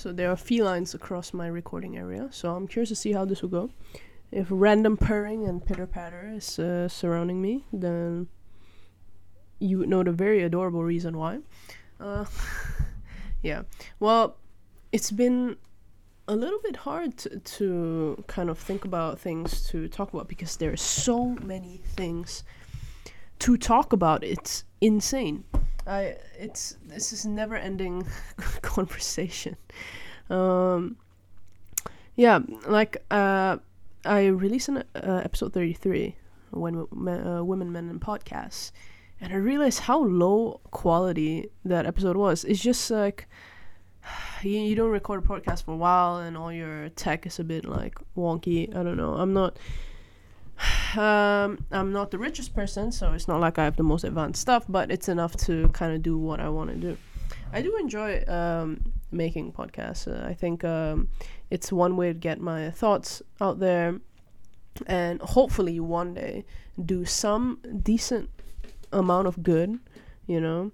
So there are felines across my recording area. So I'm curious to see how this will go. If random purring and pitter-patter is surrounding me, then you would know the very adorable reason why. Yeah. Well, it's been a little bit hard to kind of think about things to talk about because there are so many things to talk about. It's insane. This is never-ending conversation. I released an episode 33 when Women, Men, and Podcasts, and I realized how low quality that episode was. It's just like you don't record a podcast for a while, and all your tech is a bit like wonky. I don't know. I'm not the richest person, so it's not like I have the most advanced stuff, but it's enough to kind of do what I want to do. I do enjoy making podcasts. I think it's one way to get my thoughts out there, and hopefully one day do some decent amount of good, you know.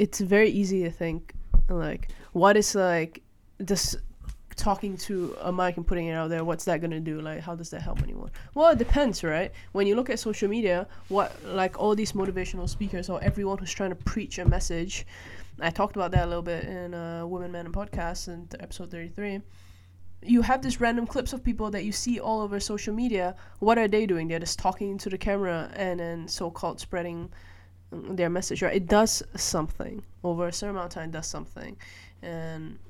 It's very easy to think, like, what is, like, this talking to a mic and putting it out there, what's that gonna do? Like, how does that help anyone? Well, it depends, right? When you look at social media, what, like, all these motivational speakers or everyone who's trying to preach a message, I talked about that a little bit in Women, Men, and Podcasts in episode 33. You have these random clips of people that you see all over social media. What are they doing? They're just talking to the camera and then so-called spreading their message, right? It does something. Over a certain amount of time, it does something. And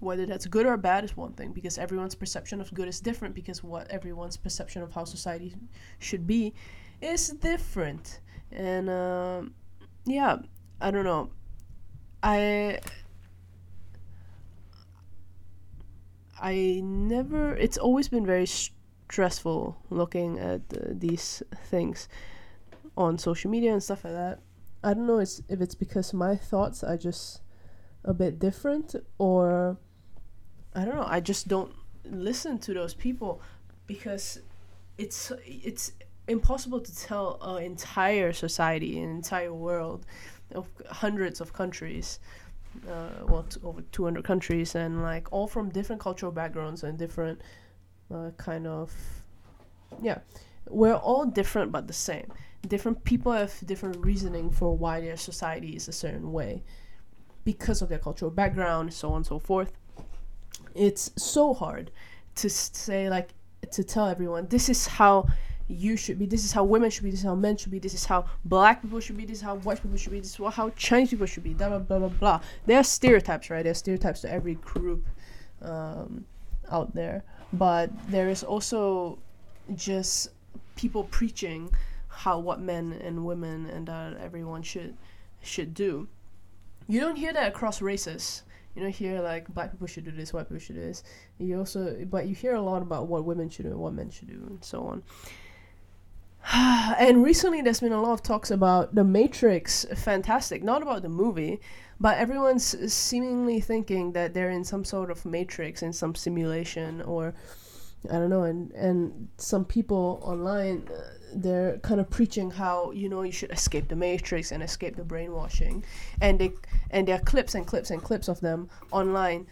whether that's good or bad is one thing, because everyone's perception of good is different, because what everyone's perception of how society should be is different. And, I don't know. It's always been very stressful looking at these things on social media and stuff like that. I don't know if it's because my thoughts are just a bit different, or I don't know, I just don't listen to those people, because it's impossible to tell an entire society, an entire world of hundreds of countries, over 200 countries, and like all from different cultural backgrounds and different we're all different but the same. Different people have different reasoning for why their society is a certain way because of their cultural background, so on and so forth. It's so hard to say, like, to tell everyone, this is how you should be, this is how women should be, this is how men should be, this is how black people should be, this is how white people should be, this is how Chinese people should be, blah, blah, blah, blah, blah. There are stereotypes, right? There are stereotypes to every group out there. But there is also just people preaching what men and women and everyone should do. You don't hear that across races. You don't hear, like, black people should do this, white people should do this. But you hear a lot about what women should do and what men should do and so on. And recently there's been a lot of talks about The Matrix. Fantastic. Not about the movie, but everyone's seemingly thinking that they're in some sort of matrix, in some simulation, or I don't know, and some people online, they're kind of preaching how, you know, you should escape the matrix and escape the brainwashing, and there are clips and clips and clips of them online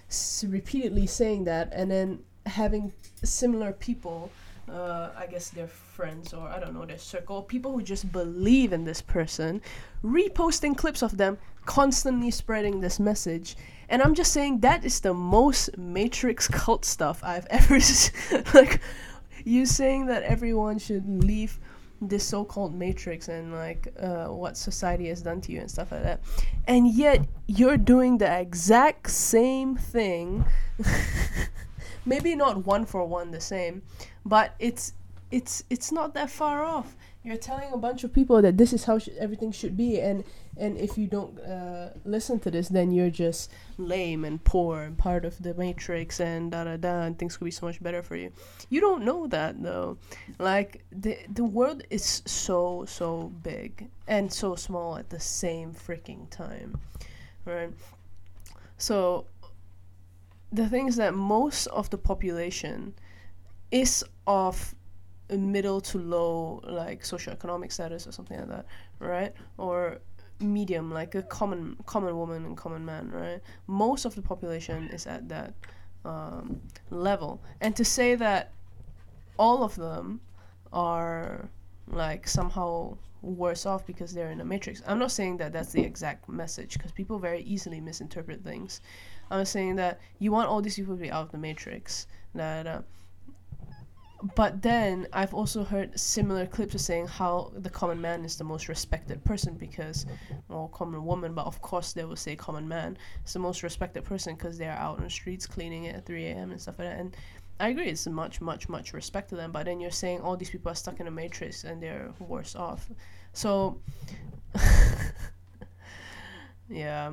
repeatedly saying that, and then having similar people, I guess their friends, or I don't know, their circle, people who just believe in this person, reposting clips of them, constantly spreading this message. And I'm just saying, that is the most Matrix cult stuff I've ever seen. Like, you saying that everyone should leave this so-called Matrix and, like, what society has done to you and stuff like that. And yet, you're doing the exact same thing. Maybe not one-for-one the same, but it's not that far off. You're telling a bunch of people that this is how everything should be, and if you don't listen to this, then you're just lame and poor and part of the matrix and da-da-da, and things could be so much better for you. You don't know that, though. Like, the world is so, so big and so small at the same freaking time, right? So the thing is that most of the population is of middle to low, like, socioeconomic status or something like that, right? Or medium, like a common woman and common man, right? Most of the population is at that level. And to say that all of them are like somehow worse off because they're in a matrix, I'm not saying that that's the exact message, because people very easily misinterpret things. I'm saying that you want all these people to be out of the matrix, that but then I've also heard similar clips of saying how the common man is the most respected person because, or common woman, but of course they will say common man is the most respected person because they're out on the streets cleaning it at 3 a.m. and stuff like that. And I agree, it's much respect to them, but then you're saying all these people are stuck in a matrix and they're worse off. So yeah,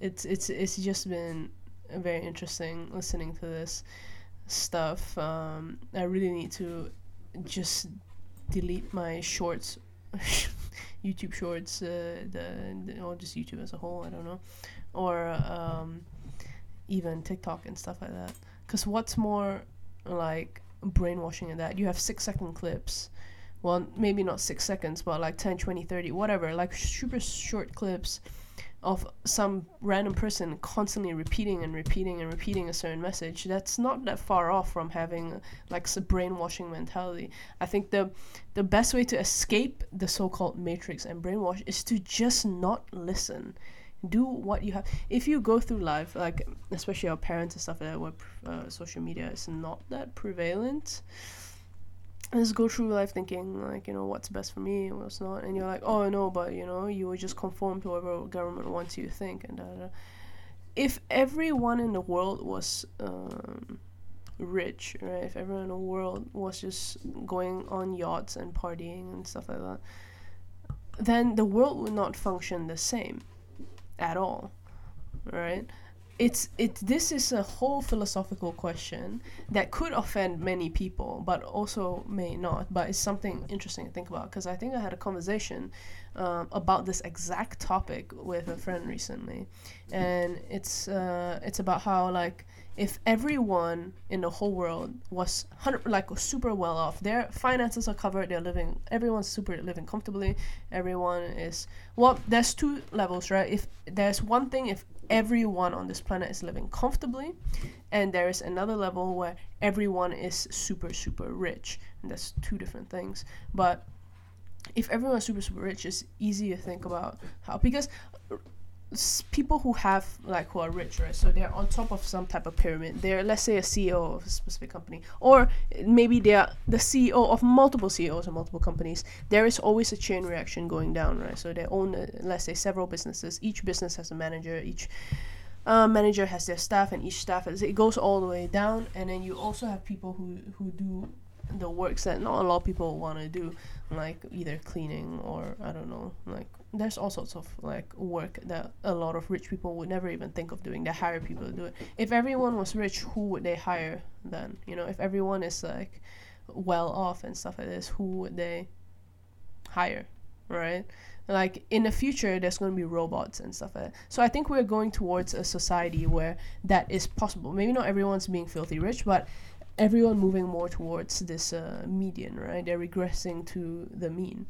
it's just been very interesting listening to this stuff. I really need to just delete my shorts, YouTube shorts, or just YouTube as a whole, I don't know, or even TikTok and stuff like that, because what's more like brainwashing in that? You have 6-second clips, well maybe not 6 seconds, but like 10, 20, 30, whatever, like super short clips of some random person constantly repeating a certain message. That's not that far off from having like a brainwashing mentality. I think the best way to escape the so-called matrix and brainwash is to just not listen. Do what you have. If you go through life, like especially our parents and stuff like that, where social media is not that prevalent, I just go through life thinking, like, you know, what's best for me and what's not. And you're like, oh, no, but, you know, you will just conform to whatever government wants you to think. And if everyone in the world was rich, right, if everyone in the world was just going on yachts and partying and stuff like that, then the world would not function the same at all, right? This is a whole philosophical question that could offend many people, but also may not. But it's something interesting to think about, because I think I had a conversation about this exact topic with a friend recently, and it's about how, like, if everyone in the whole world was super well off, their finances are covered, everyone's living comfortably, everyone is well. There's two levels, right? If there's one thing, if everyone on this planet is living comfortably, and there is another level where everyone is super rich, and that's two different things. But if everyone's super rich, it's easy to think about how, because people who are rich, right, so they're on top of some type of pyramid, they're, let's say, a CEO of a specific company, or maybe they're the CEO of multiple CEOs of multiple companies. There is always a chain reaction going down, right? So they own let's say several businesses, each business has a manager, each manager has their staff, and each staff it goes all the way down. And then you also have people who do the works that not a lot of people want to do, like either cleaning or, I don't know, like there's all sorts of like work that a lot of rich people would never even think of doing. They hire people to do it. If everyone was rich, who would they hire then? You know, if everyone is like well off and stuff like this, who would they hire, right? Like in the future, there's going to be robots and stuff like that. So I think we're going towards a society where that is possible. Maybe not everyone's being filthy rich, but everyone moving more towards this median, right? They're regressing to the mean.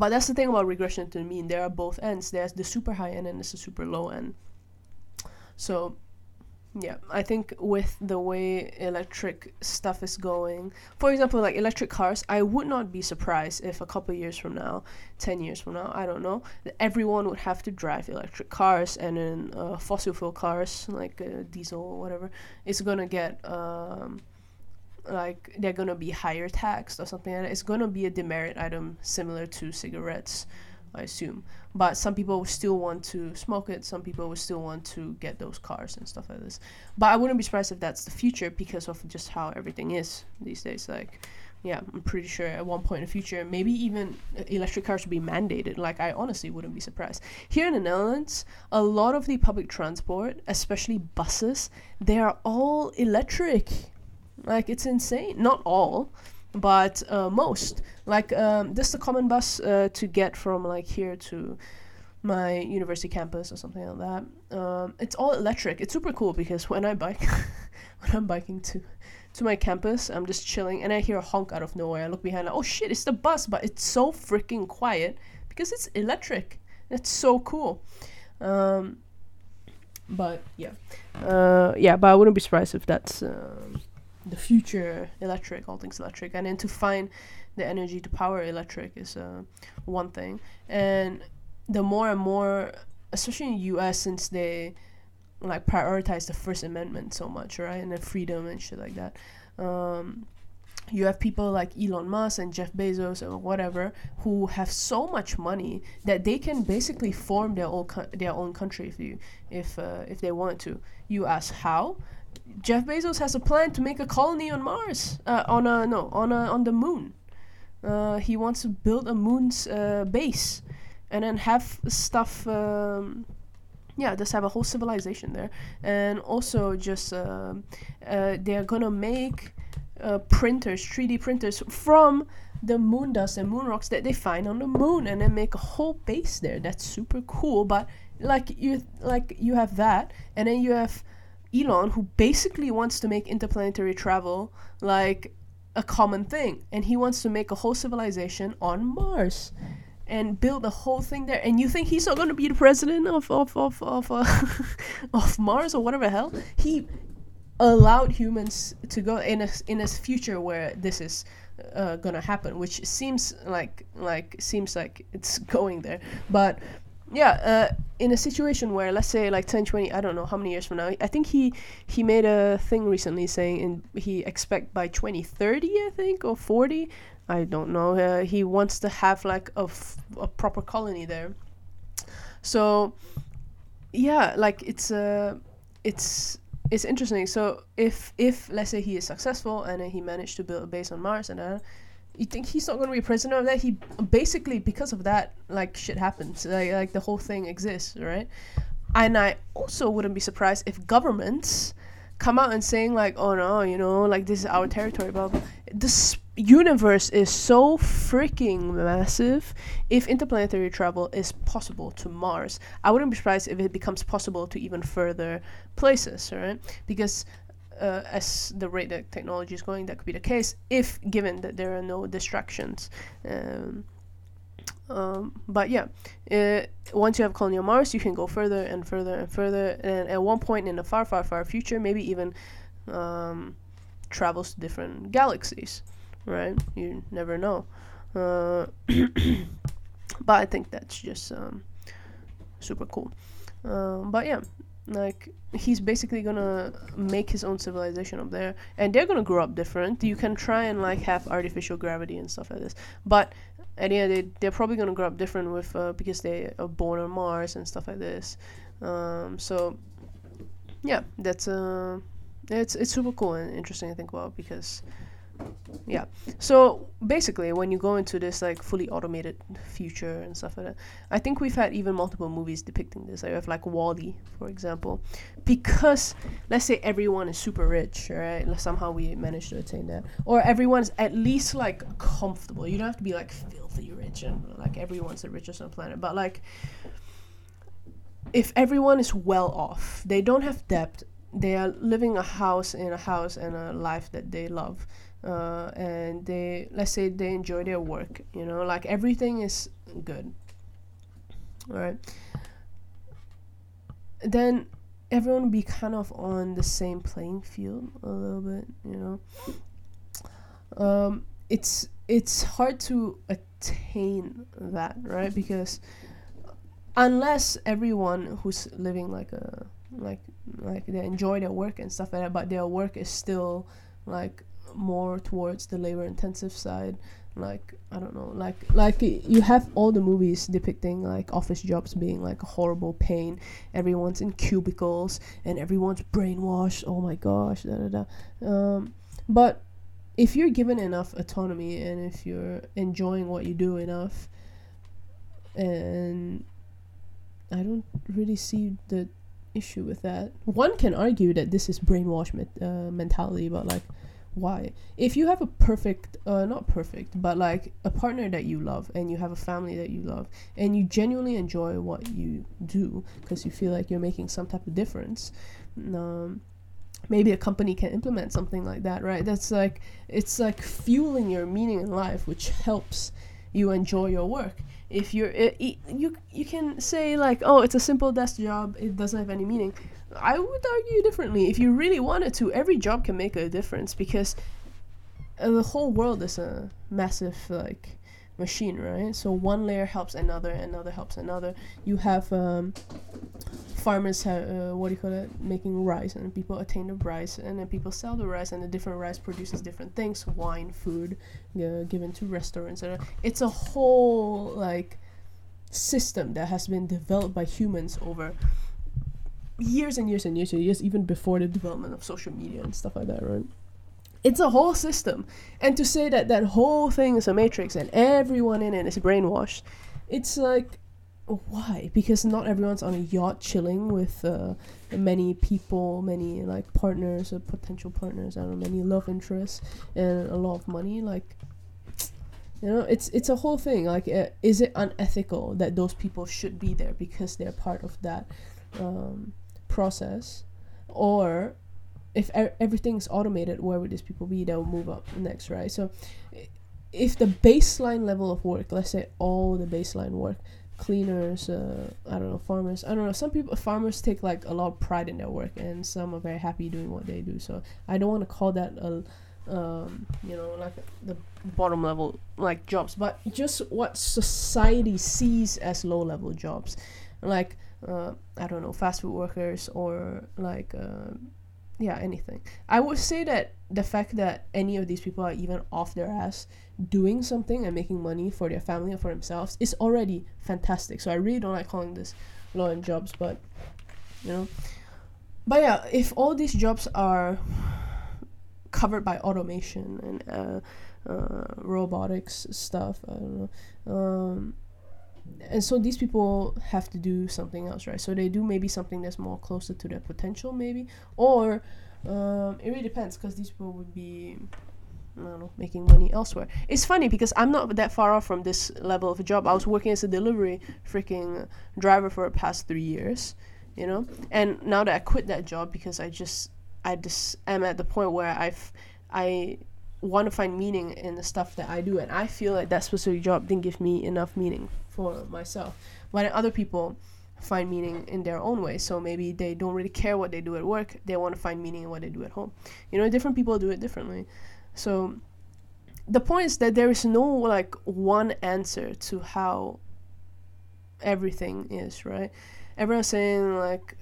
But that's the thing about regression to the mean. There are both ends. There's the super high end and there's the super low end. So, yeah, I think with the way electric stuff is going, for example, like electric cars, I would not be surprised if a couple of years from now, 10 years from now, I don't know, that everyone would have to drive electric cars, and then fossil fuel cars, like diesel or whatever, it's going to get, like, they're going to be higher taxed or something like that. It's going to be a demerit item similar to cigarettes, I assume. But some people still want to smoke it, some people will still want to get those cars and stuff like this. But I wouldn't be surprised if that's the future because of just how everything is these days. Like, yeah, I'm pretty sure at one point in the future, maybe even electric cars will be mandated. Like, I honestly wouldn't be surprised. Here in the Netherlands, a lot of the public transport, especially buses, they are all electric. Like, it's insane. Not all, but most. Like, this is the common bus to get from, like, here to my university campus or something like that. It's all electric. It's super cool because when I bike, when I'm biking to my campus, I'm just chilling, and I hear a honk out of nowhere. I look behind, like, oh shit, it's the bus, but it's so freaking quiet because it's electric. That's so cool. But yeah, but I wouldn't be surprised if that's the future. Electric, all things electric, and then to find the energy to power electric is one thing. And the more and more, especially in the U.S., since they like prioritize the First Amendment so much, right, and the freedom and shit like that. You have people like Elon Musk and Jeff Bezos and whatever who have so much money that they can basically form their own country if they want to. You ask how? Jeff Bezos has a plan to make a colony on Mars, on the moon. He wants to build a moon's base, and then have stuff. Just have a whole civilization there, and also just they're gonna make. Printers, 3D printers from the moon dust and moon rocks that they find on the moon, and then make a whole base there. That's super cool. But you have that, and then you have Elon, who basically wants to make interplanetary travel like a common thing, and he wants to make a whole civilization on Mars and build a whole thing there. And you think he's not going to be the president of of Mars or whatever the hell? He allowed humans to go in a future where this is gonna happen, which seems like it's going there. But in a situation where, let's say, like 10, 20, I don't know how many years from now, I think he made a thing recently saying he expect by 2030, I think, or 40, I don't know, he wants to have like a proper colony there. So it's interesting. So if let's say he is successful and then he managed to build a base on Mars, and you think he's not going to be a prisoner of that? He basically, because of that, like shit happens. Like the whole thing exists, right? And I also wouldn't be surprised if governments come out and saying like, oh no, you know, like this is our territory, blah blah. This universe is so freaking massive. If interplanetary travel is possible to Mars, I wouldn't be surprised if it becomes possible to even further places, right? Because as the rate that technology is going, that could be the case, if given that there are no distractions. Once you have colony on Mars, you can go further and further and further, and at one point in the far, far, far future, maybe even travels to different galaxies, right? You never know. But I think that's just super cool. Like he's basically gonna make his own civilization up there, and they're gonna grow up different. You can try and like have artificial gravity and stuff like this, but at the end, they're probably gonna grow up different with because they are born on Mars and stuff like this. That's it's super cool and interesting to think about because. Yeah, so basically when you go into this like fully automated future and stuff like that, I think we've had even multiple movies depicting this. I have like WALL-E, for example, because let's say everyone is super rich, right? Somehow we managed to attain that, or everyone's at least like comfortable. You don't have to be like filthy rich and like everyone's the richest on the planet, but like if everyone is well off, they don't have debt, they are living in a house and a life that they love, and they, let's say, they enjoy their work, you know, like everything is good, all right, then everyone will be kind of on the same playing field a little bit, you know. It's hard to attain that, right? Because unless everyone who's living like they enjoy their work and stuff like that, but their work is still like more towards the labor intensive side, like I don't know, like you have all the movies depicting like office jobs being like a horrible pain, everyone's in cubicles and everyone's brainwashed, oh my gosh, da da da. But if you're given enough autonomy and if you're enjoying what you do enough, and I don't really see the issue with that. One can argue that this is brainwash mentality, but like why? If you have a a partner that you love and you have a family that you love and you genuinely enjoy what you do because you feel like you're making some type of difference, maybe a company can implement something like that, right? That's like, it's like fueling your meaning in life, which helps you enjoy your work. If you can say like, oh, it's a simple desk job, it doesn't have any meaning. I would argue differently. If you really wanted to, every job can make a difference, because the whole world is a massive like machine, right? So one layer helps another helps another. You have farmers have making rice, and people attain the rice, and then people sell the rice, and the different rice produces different things, wine, food, given to restaurants. It's a whole like system that has been developed by humans over years and years and years and years, even before the development of social media and stuff like that, right? It's a whole system. And to say that that whole thing is a matrix and everyone in it is brainwashed, it's like, why? Because not everyone's on a yacht chilling with many people, many like partners or potential partners, I don't know, many love interests and a lot of money. Like, you know, it's a whole thing. Like, is it unethical that those people should be there because they're part of that process? Or if everything's automated, where would these people be? They'll move up next, right? So if the baseline level of work, let's say all the baseline work, cleaners, farmers, some people, farmers take like a lot of pride in their work, and some are very happy doing what they do. So I don't want to call that a like the bottom level like jobs, but just what society sees as low level jobs, like fast food workers or like anything. I would say that the fact that any of these people are even off their ass doing something and making money for their family and for themselves is already fantastic. So I really don't like calling this low end jobs, but yeah, if all these jobs are covered by automation and robotics stuff, and so these people have to do something else, right? So they do maybe something that's more closer to their potential, maybe, or it really depends, because these people would be, making money elsewhere. It's funny because I'm not that far off from this level of a job. I was working as a delivery freaking driver for the past 3 years, and now that I quit that job because I just am at the point where I want to find meaning in the stuff that I do, and I feel like that specific job didn't give me enough meaning for myself. But other people find meaning in their own way, so maybe they don't really care what they do at work, they want to find meaning in what they do at home. Different people do it differently. So the point is that there is no like one answer to how everything is, right? Everyone's saying like,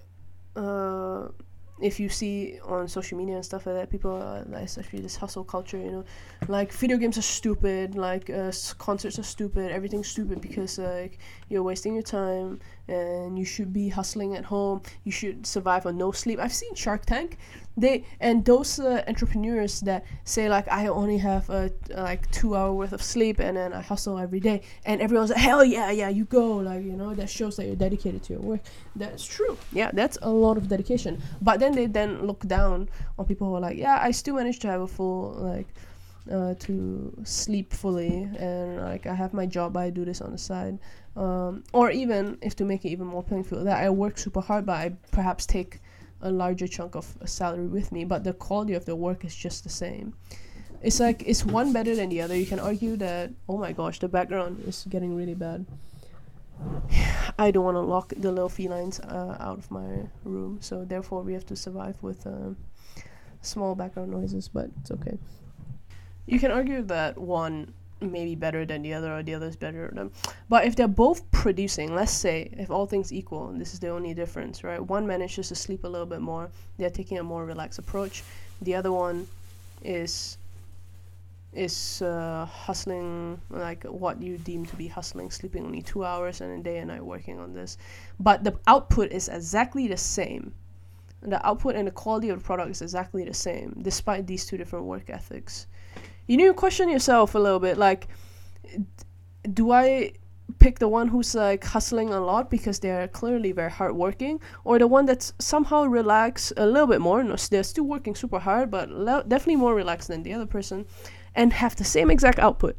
if you see on social media and stuff like that, people are like, especially this hustle culture, like video games are stupid, like concerts are stupid, everything's stupid because like you're wasting your time and you should be hustling at home, you should survive on no sleep. I've seen Shark Tank, those entrepreneurs that say like, I only have 2 hours worth of sleep and then I hustle every day, and everyone's like, hell yeah, you go, like, that shows that you're dedicated to your work. That's true, yeah, that's a lot of dedication. But then they look down on people who are like, yeah, I still manage to have a full like to sleep fully, and like I have my job, I do this on the side, or even if to make it even more playing field, that I work super hard, but I perhaps take a larger chunk of a salary with me, but the quality of the work is just the same. It's like, it's one better than the other. You can argue that, oh my gosh, the background is getting really bad. I don't want to lock the little felines out of my room, so therefore we have to survive with small background noises, but it's okay. You can argue that one may be better than the other, or the other is better than them. But if they're both producing, let's say, if all things equal, this is the only difference, right? One manages to sleep a little bit more, they're taking a more relaxed approach. The other one is hustling, like what you deem to be hustling, sleeping only 2 hours and a day and night working on this. But the output is exactly the same. The output and the quality of the product is exactly the same, despite these two different work ethics. You need to question yourself a little bit, like, do I pick the one who's like hustling a lot because they're clearly very hardworking, or the one that's somehow relaxed a little bit more? No, they're still working super hard, but definitely more relaxed than the other person, and have the same exact output.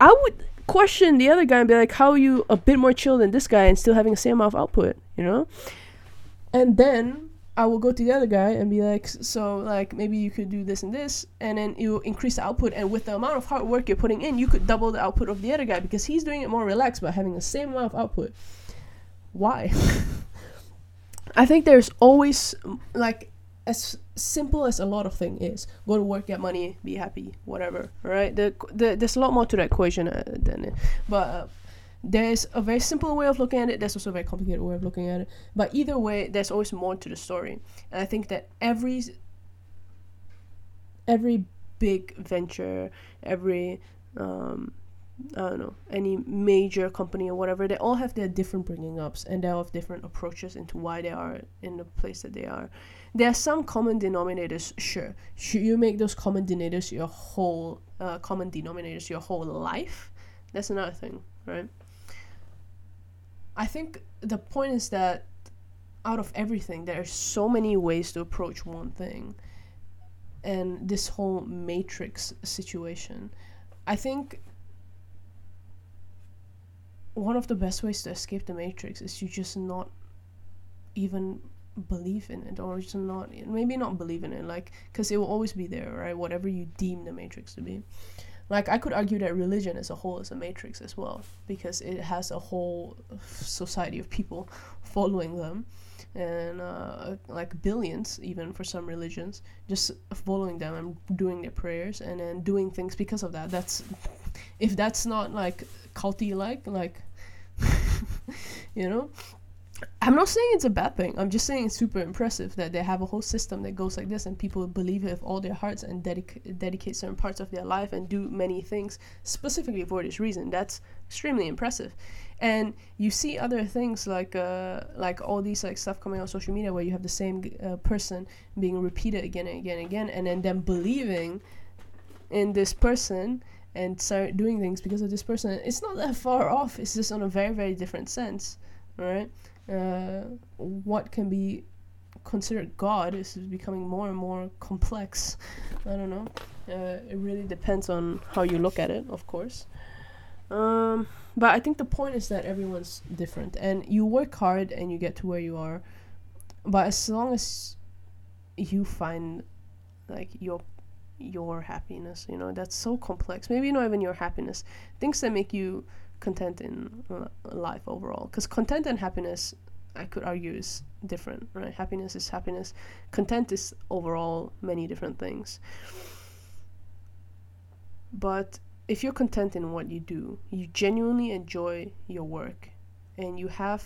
I would question the other guy and be like, how are you a bit more chill than this guy and still having the same amount of output? And then I will go to the other guy and be like, so like maybe you could do this and this, and then you increase the output, and with the amount of hard work you're putting in, you could double the output of the other guy because he's doing it more relaxed by having the same amount of output. Why? I think there's always, like, as simple as a lot of thing is, go to work, get money, be happy, whatever, right? There's a lot more to that equation than there's a very simple way of looking at it. There's also a very complicated way of looking at it. But either way, there's always more to the story. And I think that every big venture, every, any major company or whatever, they all have their different bringing ups, and they all have different approaches into why they are in the place that they are. There are some common denominators, sure. Should you make those common denominators your whole life? That's another thing, right? I think the point is that out of everything, there are so many ways to approach one thing. And this whole matrix situation, I think one of the best ways to escape the matrix is to just not even believe in it, or just not believe in it, like, because it will always be there, right? Whatever you deem the matrix to be. Like, I could argue that religion as a whole is a matrix as well, because it has a whole society of people following them, and like billions even for some religions, just following them and doing their prayers and then doing things because of that. That's, if that's not like culty, like you know, I'm not saying it's a bad thing. I'm just saying it's super impressive that they have a whole system that goes like this, and people believe it with all their hearts and dedicate certain parts of their life and do many things specifically for this reason. That's extremely impressive. And you see other things like all these like stuff coming on social media where you have the same person being repeated again and again and again, and then them believing in this person and start doing things because of this person. It's not that far off. It's just on a very, very different sense, right? What can be considered God is becoming more and more complex. I don't know. It really depends on how you look at it, of course. But I think the point is that everyone's different, and you work hard and you get to where you are. But as long as you find like your happiness, you know, that's so complex. Maybe not even your happiness. Things that make you content in life overall, because content and happiness, I could argue, is different, right? Happiness is happiness. Content is overall many different things. But if you're content in what you do, you genuinely enjoy your work, and you have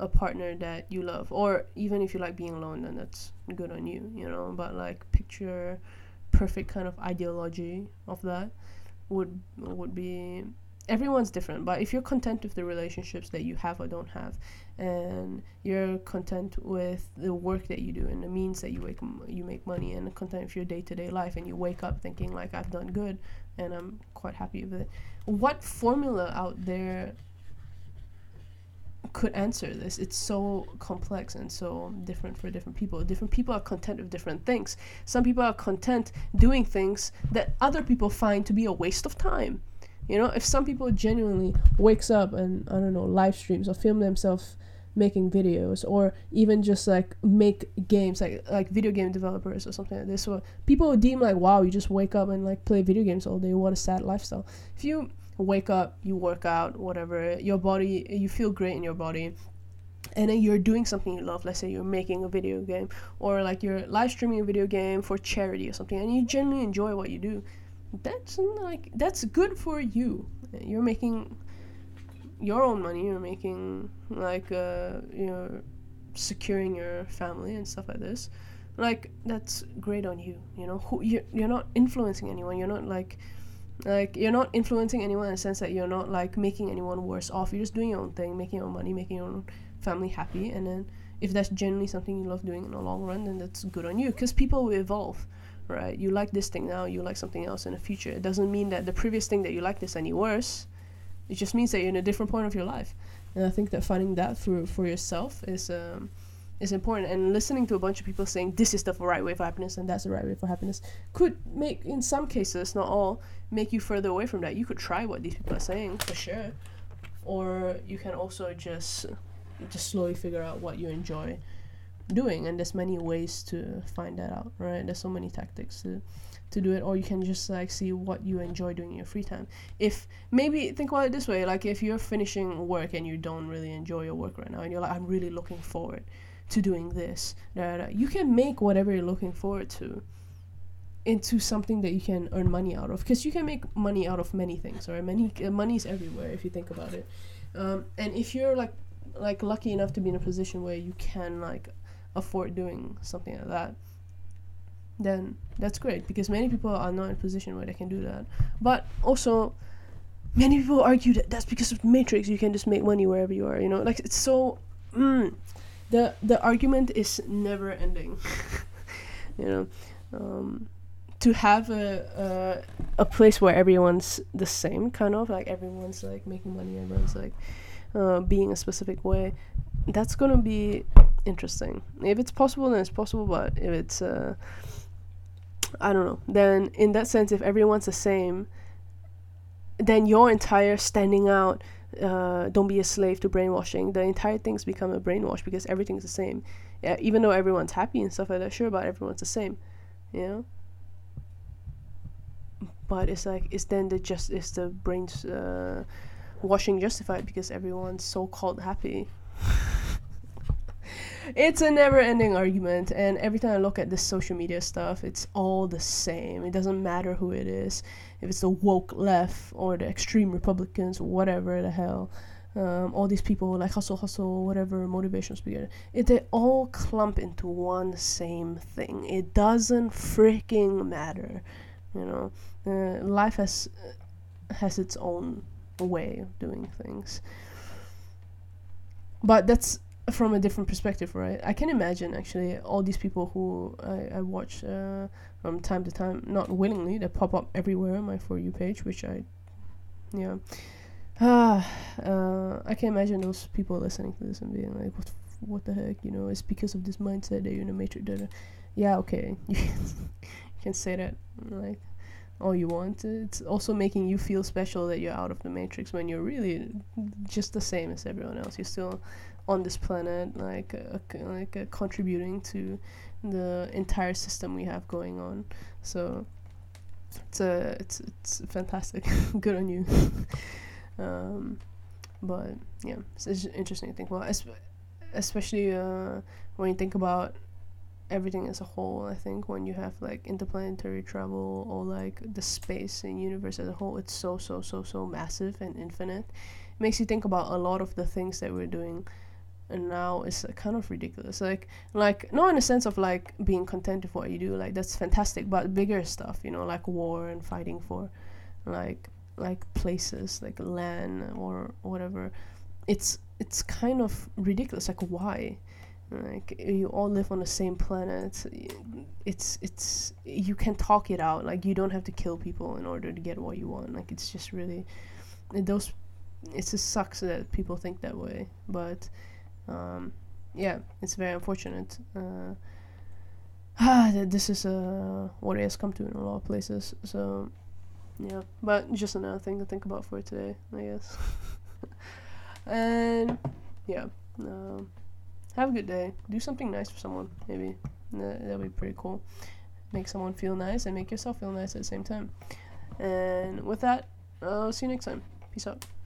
a partner that you love, or even if you like being alone, then that's good on you, you know. But like, picture perfect kind of ideology of that would be, everyone's different. But if you're content with the relationships that you have or don't have, and you're content with the work that you do and the means that you make money, and content with your day-to-day life, and you wake up thinking like, I've done good and I'm quite happy with it, what formula out there could answer this? It's so complex and so different for different people. Different people are content with different things. Some people are content doing things that other people find to be a waste of time. You know, if some people genuinely wakes up and, I don't know, live streams or film themselves making videos, or even just like make games, like video game developers or something like this, so people deem like, wow, you just wake up and like play video games all day, what a sad lifestyle. If you wake up, you work out, whatever, your body, you feel great in your body, and then you're doing something you love. Let's say you're making a video game, or like you're live streaming a video game for charity or something, and you genuinely enjoy what you do, that's good for you. You're making your own money, you're making like you're securing your family and stuff like this. Like, that's great on you, you know. You're not influencing anyone. You're not like you're not influencing anyone in the sense that you're not like making anyone worse off. You're just doing your own thing, making your own money, making your own family happy. And then if that's genuinely something you love doing in the long run, then that's good on you, because people will evolve, right? You like this thing now, you like something else in the future. It doesn't mean that the previous thing that you liked is any worse. It just means that you're in a different point of your life. And I think that finding that for yourself is important. And listening to a bunch of people saying this is the right way for happiness and that's the right way for happiness could make, in some cases, not all, make you further away from that. You could try what these people are saying, for sure. Or you can also just slowly figure out what you enjoy doing, and there's many ways to find that out, right? There's so many tactics to do it, or you can just like see what you enjoy doing in your free time. If maybe think about it this way, like if you're finishing work and you don't really enjoy your work right now, and you're like, I'm really looking forward to doing this, you can make whatever you're looking forward to into something that you can earn money out of, because you can make money out of many things, right? Money's everywhere if you think about it. And if you're like lucky enough to be in a position where you can like afford doing something like that, then that's great, because many people are not in a position where they can do that. But also many people argue that that's because of the Matrix, you can just make money wherever you are, you know, like it's so the argument is never ending. You know, to have a place where everyone's the same, kind of like everyone's like making money, everyone's like being a specific way, that's gonna be interesting. If it's possible, then it's possible, but if it's I don't know, then in that sense, if everyone's the same, then your entire standing out, don't be a slave to brainwashing, the entire thing's become a brainwash, because everything's the same. Yeah, even though everyone's happy and stuff like that, sure, but everyone's the same, you know. But it's like, it's then the brain's washing justified, because everyone's so-called happy. It's a never-ending argument, and every time I look at this social media stuff, it's all the same. It doesn't matter who it is, if it's the woke left or the extreme Republicans, whatever the hell. All these people like hustle, whatever, motivational speaker, they all clump into one same thing. It doesn't freaking matter, you know. Life has its own way of doing things, but that's from a different perspective, right? I can imagine actually all these people who I watch from time to time, not willingly, they pop up everywhere on my For You page, which I can imagine those people listening to this and being like, what the heck, you know, it's because of this mindset that you're in a Matrix, that yeah, okay. You can say that like all you want. It's also making you feel special that you're out of the Matrix, when you're really just the same as everyone else. You're still on this planet, like contributing to the entire system we have going on. So it's fantastic. Good on you. But yeah, it's interesting to think about, especially when you think about everything as a whole. I think when you have like interplanetary travel, or like the space and universe as a whole, it's so massive and infinite. It makes you think about a lot of the things that we're doing, and now it's kind of ridiculous, like not in the sense of like being content with what you do, like that's fantastic, but bigger stuff, you know, like war and fighting for like places, like land or whatever. It's kind of ridiculous, like why? Like, you all live on the same planet. It's you can talk it out. Like, you don't have to kill people in order to get what you want. Like, it's just really, it just sucks that people think that way. But yeah, it's very unfortunate that this is what it has come to in a lot of places. So yeah, but just another thing to think about for today, I guess. And yeah. Have a good day. Do something nice for someone, maybe. That'll be pretty cool. Make someone feel nice and make yourself feel nice at the same time. And with that, I'll see you next time. Peace out.